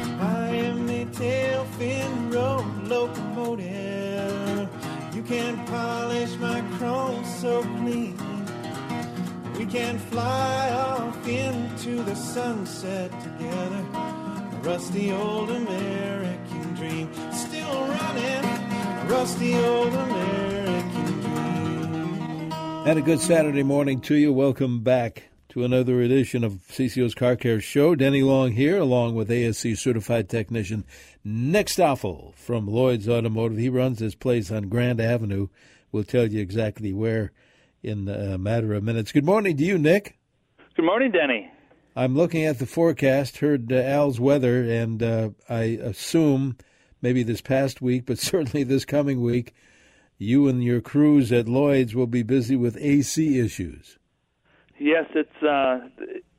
I am the tailfin road locomotive. You can polish my chrome so clean. We can fly off into the sunset together. A rusty old American dream. Still running. Rusty old American dream. And a good Saturday morning to you. Welcome back to another edition of CCO's Car Care Show. Denny Long here, along with ASC certified technician Nick Stoffel from Lloyd's Automotive. He runs his place on Grand Avenue. We'll tell you exactly where in a matter of minutes. Good morning to you, Nick. Good morning, Denny. I'm looking at the forecast, heard Al's weather, and I assume maybe this past week, but certainly this coming week, you and your crews at Lloyd's will be busy with AC issues. Yes, it's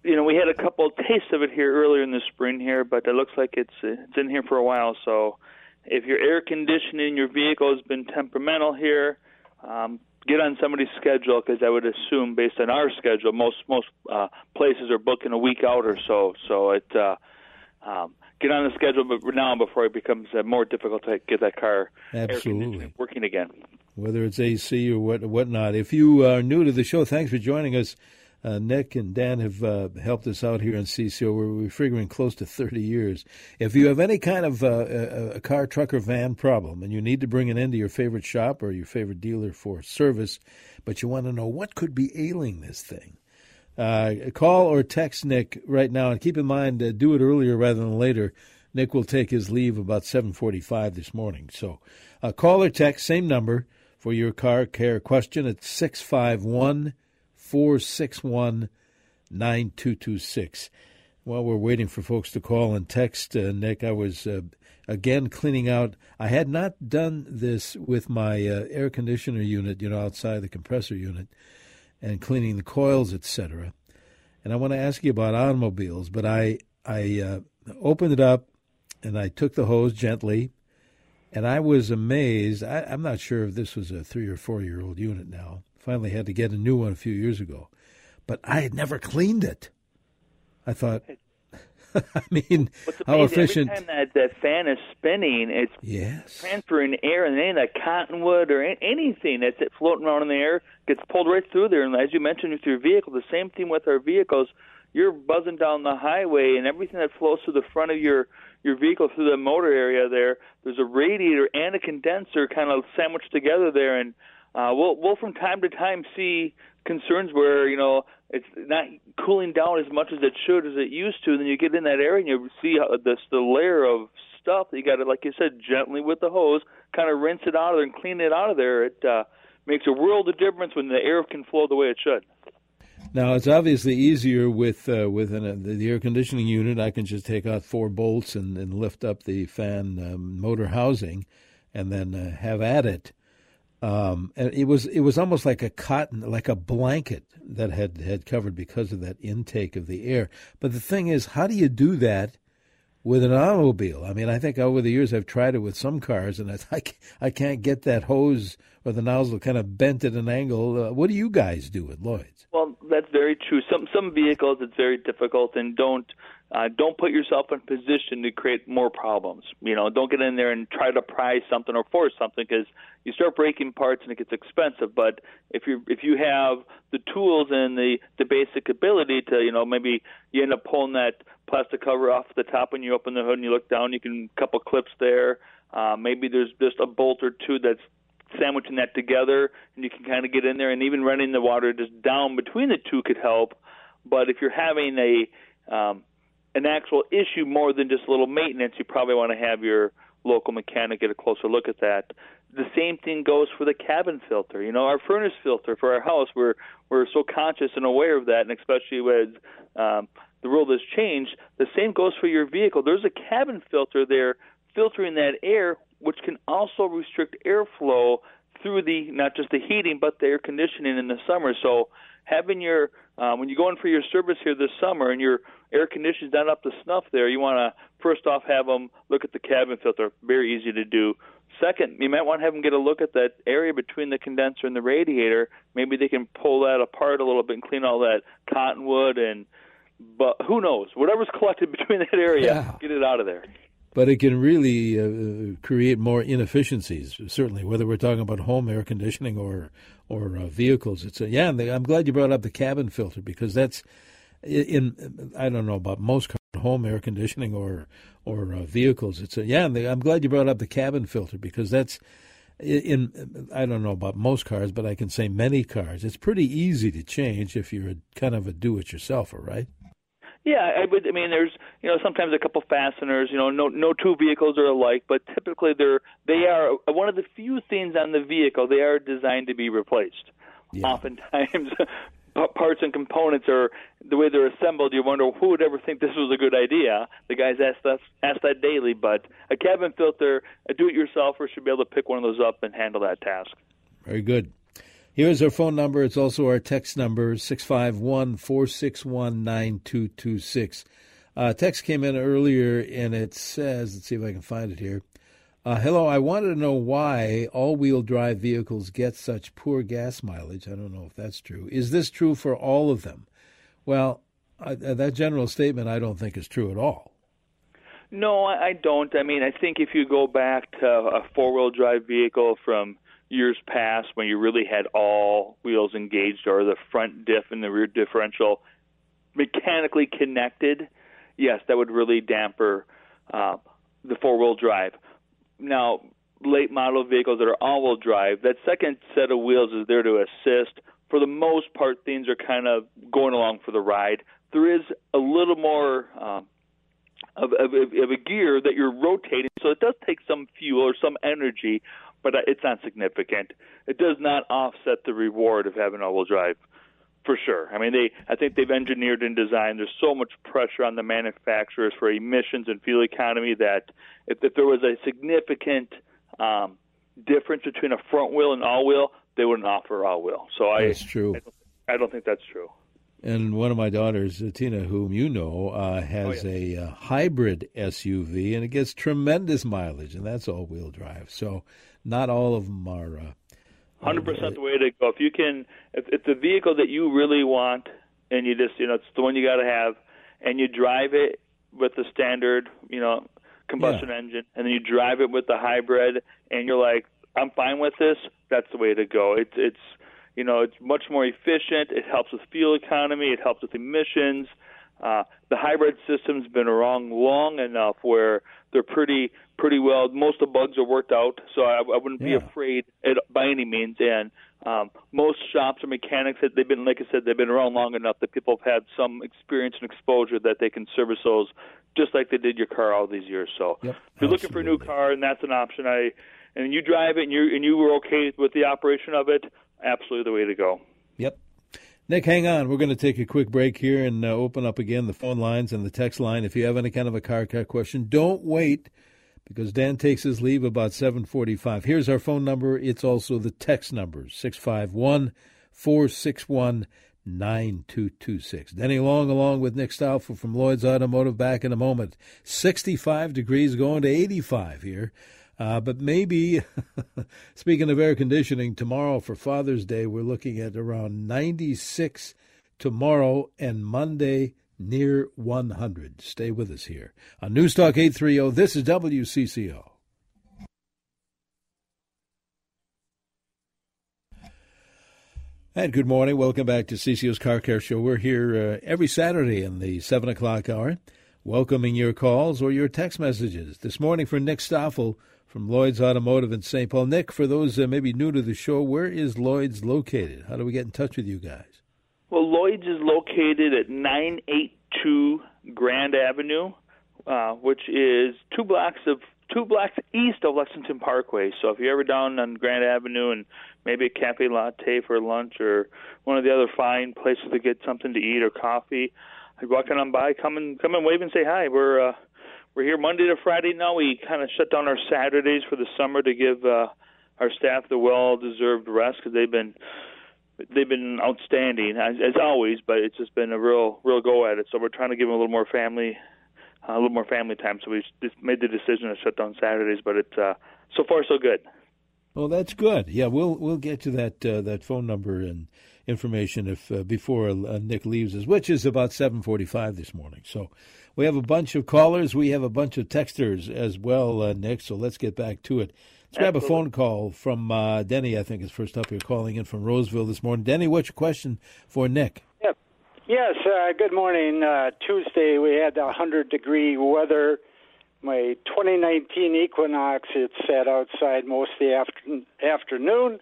we had a couple of tastes of it here earlier in the spring here, but it looks like it's in here for a while. So, if your air conditioning in your vehicle has been temperamental here, get on somebody's schedule, because I would assume based on our schedule, most places are booking a week out or so. So it. Get on the schedule now before it becomes more difficult to get that car working again. Whether it's AC or whatnot. If you are new to the show, thanks for joining us. Nick and Dan have helped us out here in CCO. We're figuring close to 30 years. If you have any kind of a car, truck, or van problem, and you need to bring it into your favorite shop or your favorite dealer for service, but you want to know what could be ailing this thing, call or text Nick right now, and keep in mind, do it earlier rather than later. Nick will take his leave about 7:45 this morning. So call or text, same number, for your car care question at 651-461-9226. While we're waiting for folks to call and text, Nick, I was again cleaning out. I had not done this with my air conditioner unit, outside the compressor unit, and cleaning the coils, etc. And I want to ask you about automobiles, but I opened it up, and I took the hose gently, and I was amazed. I'm not sure if this was a 3 or 4 year old unit now. Finally had to get a new one a few years ago, but I had never cleaned it. I thought, how efficient. Every time that fan is spinning, it's transferring air, and any of that cottonwood or anything that's floating around in the air gets pulled right through there. And as you mentioned with your vehicle, the same thing with our vehicles. You're buzzing down the highway, and everything that flows through the front of your vehicle through the motor area there's a radiator and a condenser kind of sandwiched together there. And we'll from time to time see concerns where, it's not cooling down as much as it should, as it used to. Then you get in that area and you see the layer of stuff that you got to, like you said, gently with the hose, kind of rinse it out of there and clean it out of there. It makes a world of difference when the air can flow the way it should. Now, it's obviously easier with the air conditioning unit. I can just take out 4 bolts and lift up the fan motor housing and then have at it. And it was almost like a cotton, like a blanket that had covered because of that intake of the air. But the thing is, how do you do that with an automobile? I mean, I think over the years I've tried it with some cars, and I can't get that hose or the nozzle kind of bent at an angle. What do you guys do at Lloyd's? Well, that's very true. Some vehicles, it's very difficult, and don't Don't put yourself in a position to create more problems. You know, don't get in there and try to prize something or force something, because you start breaking parts and it gets expensive. But if you have the tools and the basic ability to, you know, maybe you end up pulling that plastic cover off the top when you open the hood and you look down, you can couple clips there. Maybe there's just a bolt or two that's sandwiching that together, and you can kind of get in there. And even running the water just down between the two could help. But if you're having an actual issue more than just a little maintenance, you probably want to have your local mechanic get a closer look at that. The same thing goes for the cabin filter. You know, our furnace filter for our house, we're so conscious and aware of that, and especially with the world has changed, the same goes for your vehicle. There's a cabin filter there filtering that air, which can also restrict airflow through the not just the heating but the air conditioning in the summer. So having your when you go in for your service here this summer and your air conditioning's not up to snuff there, you want to first off have them look at the cabin filter. Very easy to do. Second, you might want to have them get a look at that area between the condenser and the radiator. Maybe they can pull that apart a little bit and clean all that cottonwood and, but who knows? Whatever's collected between that area, Get it out of there. But it can really create more inefficiencies, certainly, whether we're talking about home air conditioning or vehicles. I'm glad you brought up the cabin filter, because that's in I don't know about most home air conditioning or vehicles. I'm glad you brought up the cabin filter, because that's in I don't know about most cars, but I can say many cars. It's pretty easy to change if you're kind of a do-it-yourselfer, right? Yeah, I mean, there's, you know, sometimes a couple fasteners, you know, no two vehicles are alike, but typically they are one of the few things on the vehicle, they are designed to be replaced. Yeah. Oftentimes, parts and components are, the way they're assembled, you wonder who would ever think this was a good idea. The guys ask that daily, but a cabin filter, a do-it-yourselfer should be able to pick one of those up and handle that task. Very good. Here's our phone number. It's also our text number, 651-461-9226. Text came in earlier, and it says, let's see if I can find it here. Hello, I wanted to know why all-wheel drive vehicles get such poor gas mileage. I don't know if that's true. Is this true for all of them? Well, that general statement I don't think is true at all. No, I don't. I mean, I think if you go back to a four-wheel drive vehicle from years past when you really had all wheels engaged or the front diff and the rear differential mechanically connected, yes, that would really damper the four-wheel drive. Now, late model vehicles that are all-wheel drive, that second set of wheels is there to assist. For the most part, things are kind of going along for the ride. There is a little more of a gear that you're rotating, so it does take some fuel or some energy, but it's not significant. It does not offset the reward of having all-wheel drive, for sure. I mean, I think they've engineered and designed. There's so much pressure on the manufacturers for emissions and fuel economy that if there was a significant difference between a front wheel and all-wheel, they wouldn't offer all-wheel. So that's true. I don't think that's true. And one of my daughters, Tina, whom you know, has a hybrid SUV, and it gets tremendous mileage, and that's all-wheel drive. So not all of them are 100% the way to go. If you can, if it's a vehicle that you really want, and you just, you know, it's the one you got to have, and you drive it with the standard, you know, combustion engine, and then you drive it with the hybrid, and you're like, I'm fine with this. That's the way to go. It's you know, it's much more efficient. It helps with fuel economy. It helps with emissions. The hybrid system's been around long enough where they're pretty well. Most of the bugs are worked out, so I wouldn't be afraid by any means. And most shops or mechanics, they've been around long enough that people have had some experience and exposure that they can service those just like they did your car all these years. So if you're looking for a new car and that's an option, and you drive it and you were okay with the operation of it, absolutely the way to go. Yep. Nick, hang on. We're going to take a quick break here and open up again the phone lines and the text line. If you have any kind of a car question, don't wait, because Dan takes his leave about 7:45. Here's our phone number. It's also the text number, 651-461-9226. Denny Long along with Nick Stoffel from Lloyd's Automotive, back in a moment. 65 degrees going to 85 here. But maybe, speaking of air conditioning, tomorrow for Father's Day, we're looking at around 96 tomorrow, and Monday near 100. Stay with us here on Newstalk 830. This is WCCO. And good morning. Welcome back to CCO's Car Care Show. We're here every Saturday in the 7 o'clock hour, welcoming your calls or your text messages. This morning for Nick Stoffel from Lloyd's Automotive in St. Paul. Nick, for those that may be new to the show, where is Lloyd's located? How do we get in touch with you guys? Well, Lloyd's is located at 982 Grand Avenue, which is two blocks east of Lexington Parkway. So if you're ever down on Grand Avenue and maybe a cafe latte for lunch or one of the other fine places to get something to eat or coffee, I'd walk on by, come and wave and say hi. We're here Monday to Friday now. We kind of shut down our Saturdays for the summer to give our staff the well-deserved rest because they've been outstanding as always, but it's just been a real go at it. So we're trying to give them a little more family time. So we just made the decision to shut down Saturdays, but it's so far so good. Well, that's good. Yeah, we'll get to that phone number and information if before Nick leaves us, which is about 7:45 this morning. So we have a bunch of callers. We have a bunch of texters as well, Nick. So let's get back to it. Let's grab a phone call from Denny, I think is first up here, calling in from Roseville this morning. Denny, what's your question for Nick? Yes, good morning. Tuesday we had 100-degree weather. My 2019 Equinox, it sat outside most of the afternoon.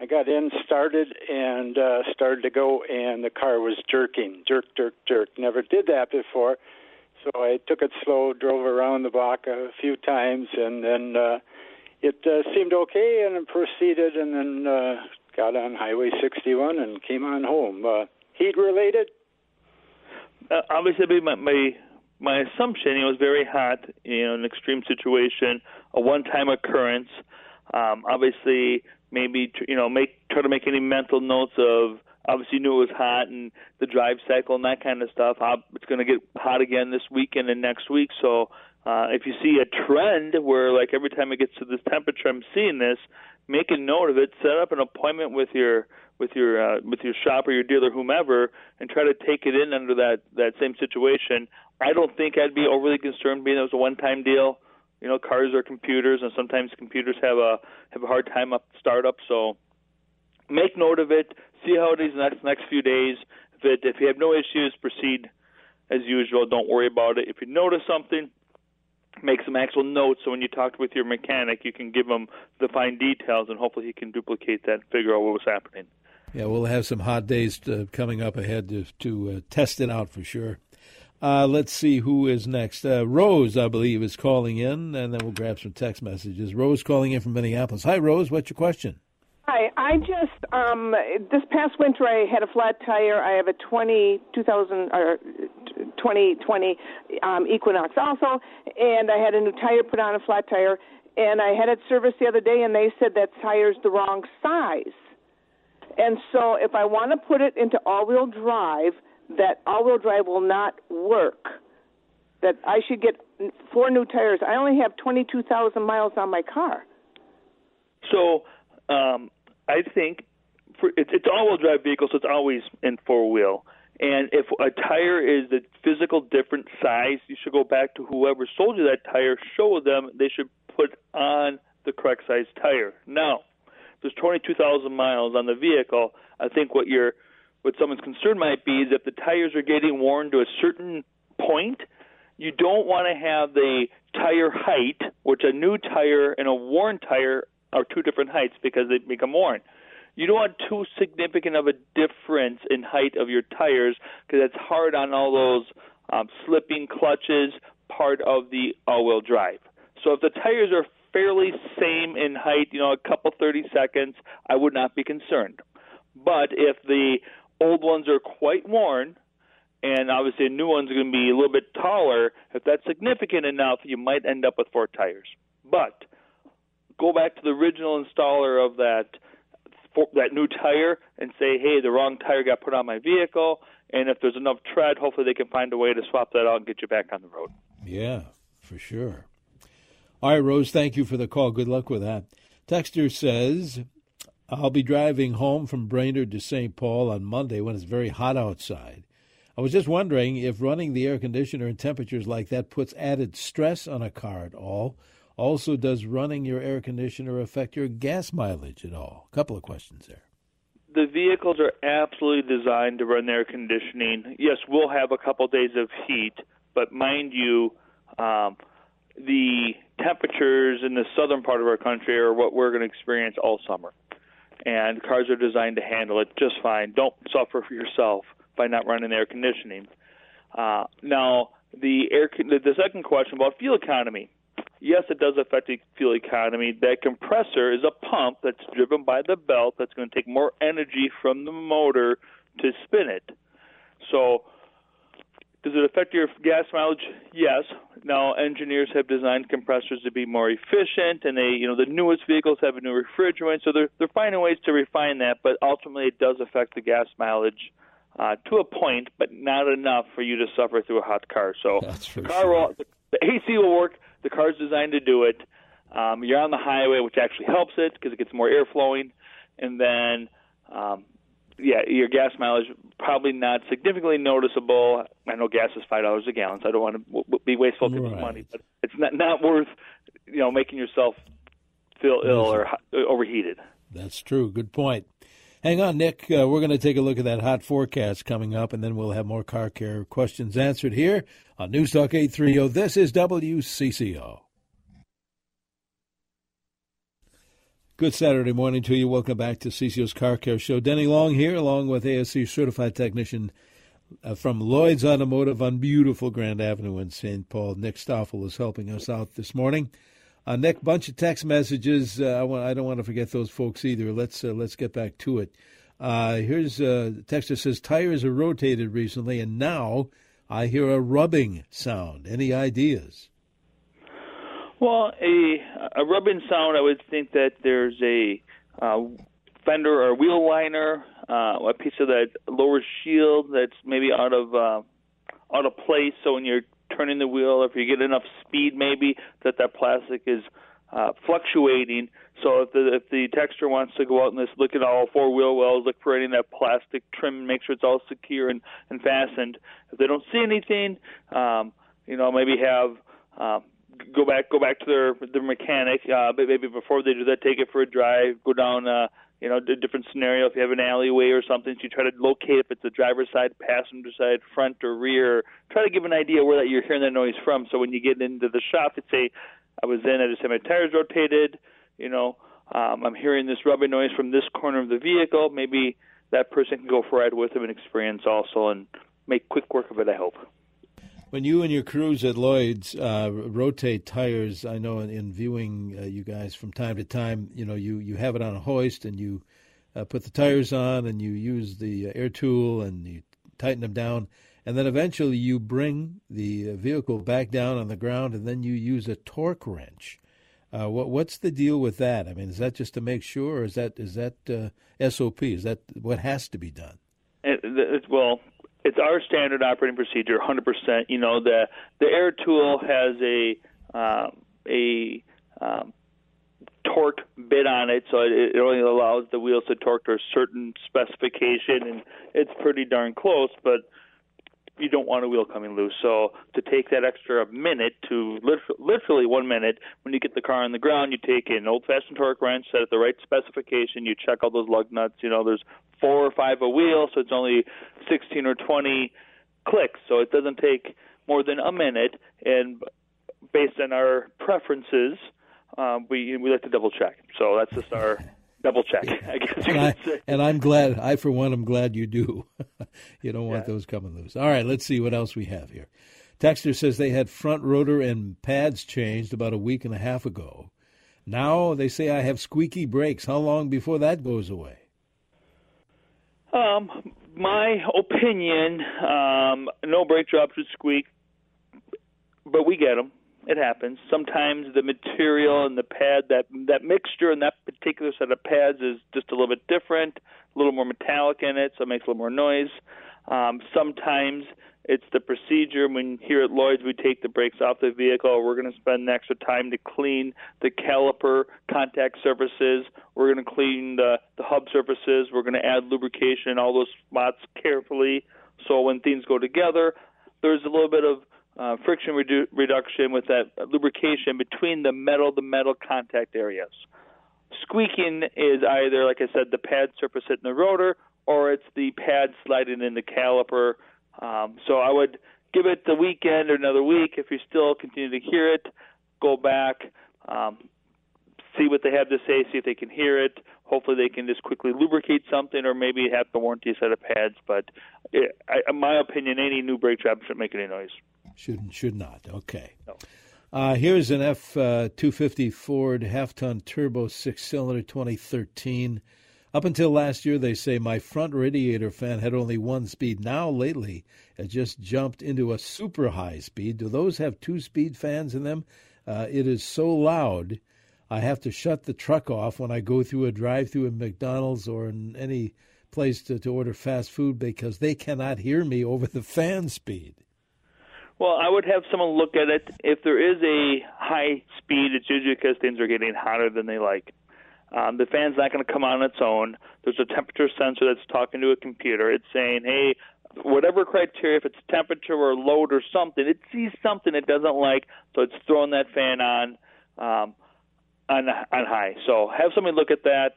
I got in, started, and started to go, and the car was jerking. Jerk, jerk, jerk. Never did that before. So I took it slow, drove around the block a few times, and then it seemed okay, and it proceeded, and then got on Highway 61 and came on home. Heat-related? Obviously, my assumption, it was very hot, an extreme situation, a one-time occurrence. Obviously, maybe try to make any mental notes of. Obviously, knew it was hot and the drive cycle and that kind of stuff. It's going to get hot again this weekend and next week. So, if you see a trend where like every time it gets to this temperature, I'm seeing this, make a note of it. Set up an appointment with your shop or your dealer, whomever, and try to take it in under that same situation. I don't think I'd be overly concerned, being it was a one-time deal. Cars are computers, and sometimes computers have a hard time up startup. So make note of it. See how it is in the next few days. If you have no issues, proceed as usual. Don't worry about it. If you notice something, make some actual notes so when you talk with your mechanic, you can give him the fine details, and hopefully he can duplicate that and figure out what was happening. Yeah, we'll have some hot days coming up ahead to test it out for sure. Let's see who is next. Rose, I believe, is calling in, and then we'll grab some text messages. Rose calling in from Minneapolis. Hi, Rose. What's your question? Hi. I just, this past winter, I had a flat tire. I have a 2020 Equinox also, and I had a new tire put on, a flat tire, and I had it serviced the other day, and they said that tire's the wrong size. And so if I want to put it into all-wheel drive, that all-wheel drive will not work, that I should get 4 new tires. I only have 22,000 miles on my car. So I think it's an all-wheel drive vehicle, so it's always in four-wheel. And if a tire is the physical different size, you should go back to whoever sold you that tire, show them they should put on the correct size tire. Now, there's 22,000 miles on the vehicle. I think what someone's concern might be is if the tires are getting worn to a certain point, you don't want to have the tire height, which a new tire and a worn tire are 2 different heights because they become worn. You don't want too significant of a difference in height of your tires because that's hard on all those slipping clutches, part of the all-wheel drive. So if the tires are fairly same in height, a couple 30 seconds, I would not be concerned. But if the old ones are quite worn, and obviously a new one's going to be a little bit taller, if that's significant enough, you might end up with 4 tires. But go back to the original installer of that new tire and say, hey, the wrong tire got put on my vehicle, and if there's enough tread, hopefully they can find a way to swap that out and get you back on the road. Yeah, for sure. All right, Rose, thank you for the call. Good luck with that. Texter says, I'll be driving home from Brainerd to St. Paul on Monday when it's very hot outside. I was just wondering if running the air conditioner in temperatures like that puts added stress on a car at all. Also, does running your air conditioner affect your gas mileage at all? A couple of questions there. The vehicles are absolutely designed to run air conditioning. Yes, we'll have a couple days of heat, but mind you, the temperatures in the southern part of our country are what we're going to experience all summer. And cars are designed to handle it just fine. Don't suffer for yourself by not running air conditioning. Now, the second question about fuel economy. Yes, it does affect the fuel economy. That compressor is a pump that's driven by the belt that's going to take more energy from the motor to spin it. So does it affect your gas mileage? Yes. Now, engineers have designed compressors to be more efficient, and they, the newest vehicles have a new refrigerant, so they're finding ways to refine that, but ultimately it does affect the gas mileage to a point, but not enough for you to suffer through a hot car. So the AC will work. The car's designed to do it. You're on the highway, which actually helps it because it gets more air flowing. And then, your gas mileage probably not significantly noticeable. I know gas is $5 a gallon, so I don't want to be wasteful to money. But it's not worth, making yourself feel ill or overheated. That's true. Good point. Hang on, Nick. We're going to take a look at that hot forecast coming up, and then we'll have more car care questions answered here on Newstalk 830. This is WCCO. Good Saturday morning to you. Welcome back to CCO's Car Care Show. Denny Long here, along with ASC certified technician from Lloyd's Automotive on beautiful Grand Avenue in St. Paul. Nick Stoffel is helping us out this morning. Nick, bunch of text messages. I don't want to forget those folks either. Let's get back to it. Here's a text that says, tires are rotated recently, and now I hear a rubbing sound. Any ideas? Well, a rubbing sound, I would think that there's a fender or wheel liner, a piece of that lower shield that's maybe out of place, so when you're turning the wheel, if you get enough speed, maybe that plastic is fluctuating. So if the texter wants to go out and look at all four wheel wells, look for any of that plastic trim, make sure it's all secure and fastened. If they don't see anything, maybe have go back to their mechanic. Maybe before they do that, take it for a drive. Go down. A different scenario. If you have an alleyway or something, so you try to locate if it's the driver's side, passenger side, front or rear. Try to give an idea where that you're hearing that noise from. So when you get into the shop, you'd say, I just had my tires rotated. I'm hearing this rubbing noise from this corner of the vehicle. Maybe that person can go for a ride with them and experience also and make quick work of it, I hope. When you and your crews at Lloyd's rotate tires, I know in viewing you guys from time to time, you have it on a hoist and you put the tires on and you use the air tool and you tighten them down. And then eventually you bring the vehicle back down on the ground and then you use a torque wrench. What's the deal with that? I mean, is that just to make sure or is that SOP? Is that what has to be done? It's our standard operating procedure, 100%. The air tool has a torque bit on it, so it only allows the wheels to torque to a certain specification, and it's pretty darn close, but you don't want a wheel coming loose. So to take that extra minute to literally 1 minute, when you get the car on the ground, you take an old-fashioned torque wrench, set it the right specification, you check all those lug nuts, there's 4 or 5 a wheel, so it's only 16 or 20 clicks. So it doesn't take more than a minute. And based on our preferences, we like to double check. So that's just our double check, I guess. And I'm glad. I, for one, am glad you do. You don't want those coming loose. All right, let's see what else we have here. Texter says they had front rotor and pads changed about a week and a half ago. Now they say I have squeaky brakes. How long before that goes away? My opinion, no brake drops would squeak, but we get them. It happens. Sometimes the material and the pad, that mixture in that particular set of pads is just a little bit different, a little more metallic in it, so it makes a little more noise. Sometimes it's the procedure. When here at Lloyd's we take the brakes off the vehicle, we're going to spend extra time to clean the caliper contact surfaces. We're going to clean the hub surfaces. We're going to add lubrication in all those spots carefully So when things go together, there's a little bit of friction reduction with that lubrication between the metal contact areas. Squeaking is either, like I said, the pad surface hitting the rotor, or it's the pad sliding in the caliper. So I would give it the weekend or another week. If you still continue to hear it, go back, see what they have to say, see if they can hear it. Hopefully they can just quickly lubricate something, or maybe have the warranty set of pads. But in my opinion, any new brake job shouldn't make any noise. Should not. Okay. No. Here's an F-250 Ford half-ton turbo six-cylinder 2013. Up until last year, they say my front radiator fan had only one speed. Now, lately, it just jumped into a super high speed. Do those have two-speed fans in them? It is so loud, I have to shut the truck off when I go through a drive-thru at McDonald's or in any place to order fast food, because they cannot hear me over the fan speed. Well, I would have someone look at it. If there is a high speed, it's usually because things are getting hotter than they like. The fan's not going to come on its own. There's a temperature sensor that's talking to a computer. It's saying, hey, whatever criteria, if it's temperature or load or something, it sees something it doesn't like, so it's throwing that fan on high. So have somebody look at that.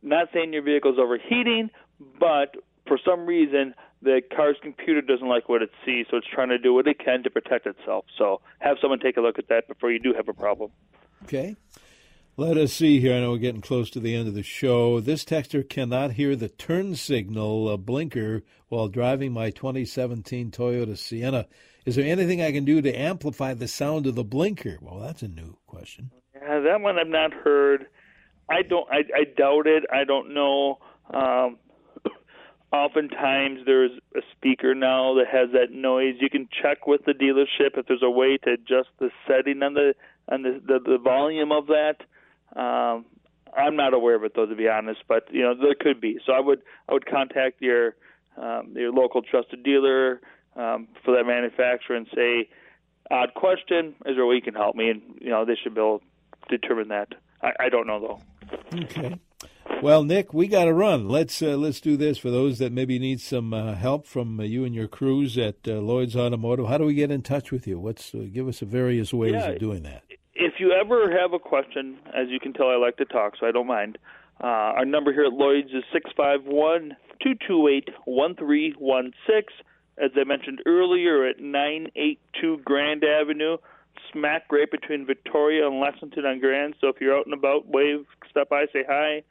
Not saying your vehicle's overheating, but for some reason, the car's computer doesn't like what it sees, so it's trying to do what it can to protect itself. So have someone take a look at that before you do have a problem. Okay. Let us see here. I know we're getting close to the end of the show. This texter cannot hear the turn signal, a blinker, while driving my 2017 Toyota Sienna. Is there anything I can do to amplify the sound of the blinker? Well, that's a new question. Yeah, that one I've not heard. I doubt it. I don't know. Oftentimes there's a speaker now that has that noise. You can check with the dealership if there's a way to adjust the setting on the volume of that. I'm not aware of it, though, to be honest, but you know, there could be. So I would contact your local trusted dealer for that manufacturer and say, odd question, is there a way you can help me? And you know, they should be able to determine that. I don't know, though. Okay. Well, Nick, we got to run. Let's do this for those that maybe need some help from you and your crews at Lloyd's Automotive. How do we get in touch with you? Give us the various ways of doing that. If you ever have a question, as you can tell, I like to talk, so I don't mind. Our number here at Lloyd's is 651-228-1316. As I mentioned earlier, at 982 Grand Avenue, smack right between Victoria and Lexington on Grand. So if you're out and about, wave, stop by, say hi.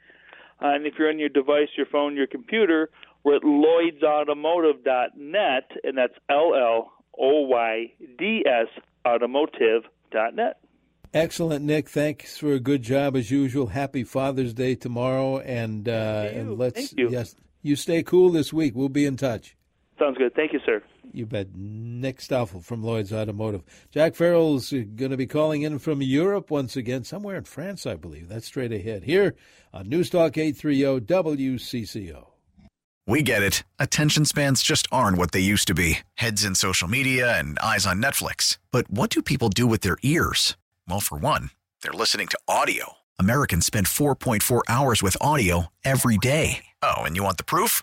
And if you're on your device, your phone, your computer, we're at LloydsAutomotive.net, and that's LLOYDS Automotive.net. Excellent, Nick. Thanks for a good job as usual. Happy Father's Day tomorrow, and let's you stay cool this week. We'll be in touch. Sounds good. Thank you, sir. You bet. Nick Stoffel from Lloyd's Automotive. Jack Farrell's going to be calling in from Europe once again, somewhere in France, I believe. That's straight ahead here on Newstalk 830 WCCO. We get it. Attention spans just aren't what they used to be. Heads in social media and eyes on Netflix. But what do people do with their ears? Well, for one, they're listening to audio. Americans spend 4.4 hours with audio every day. Oh, and you want the proof?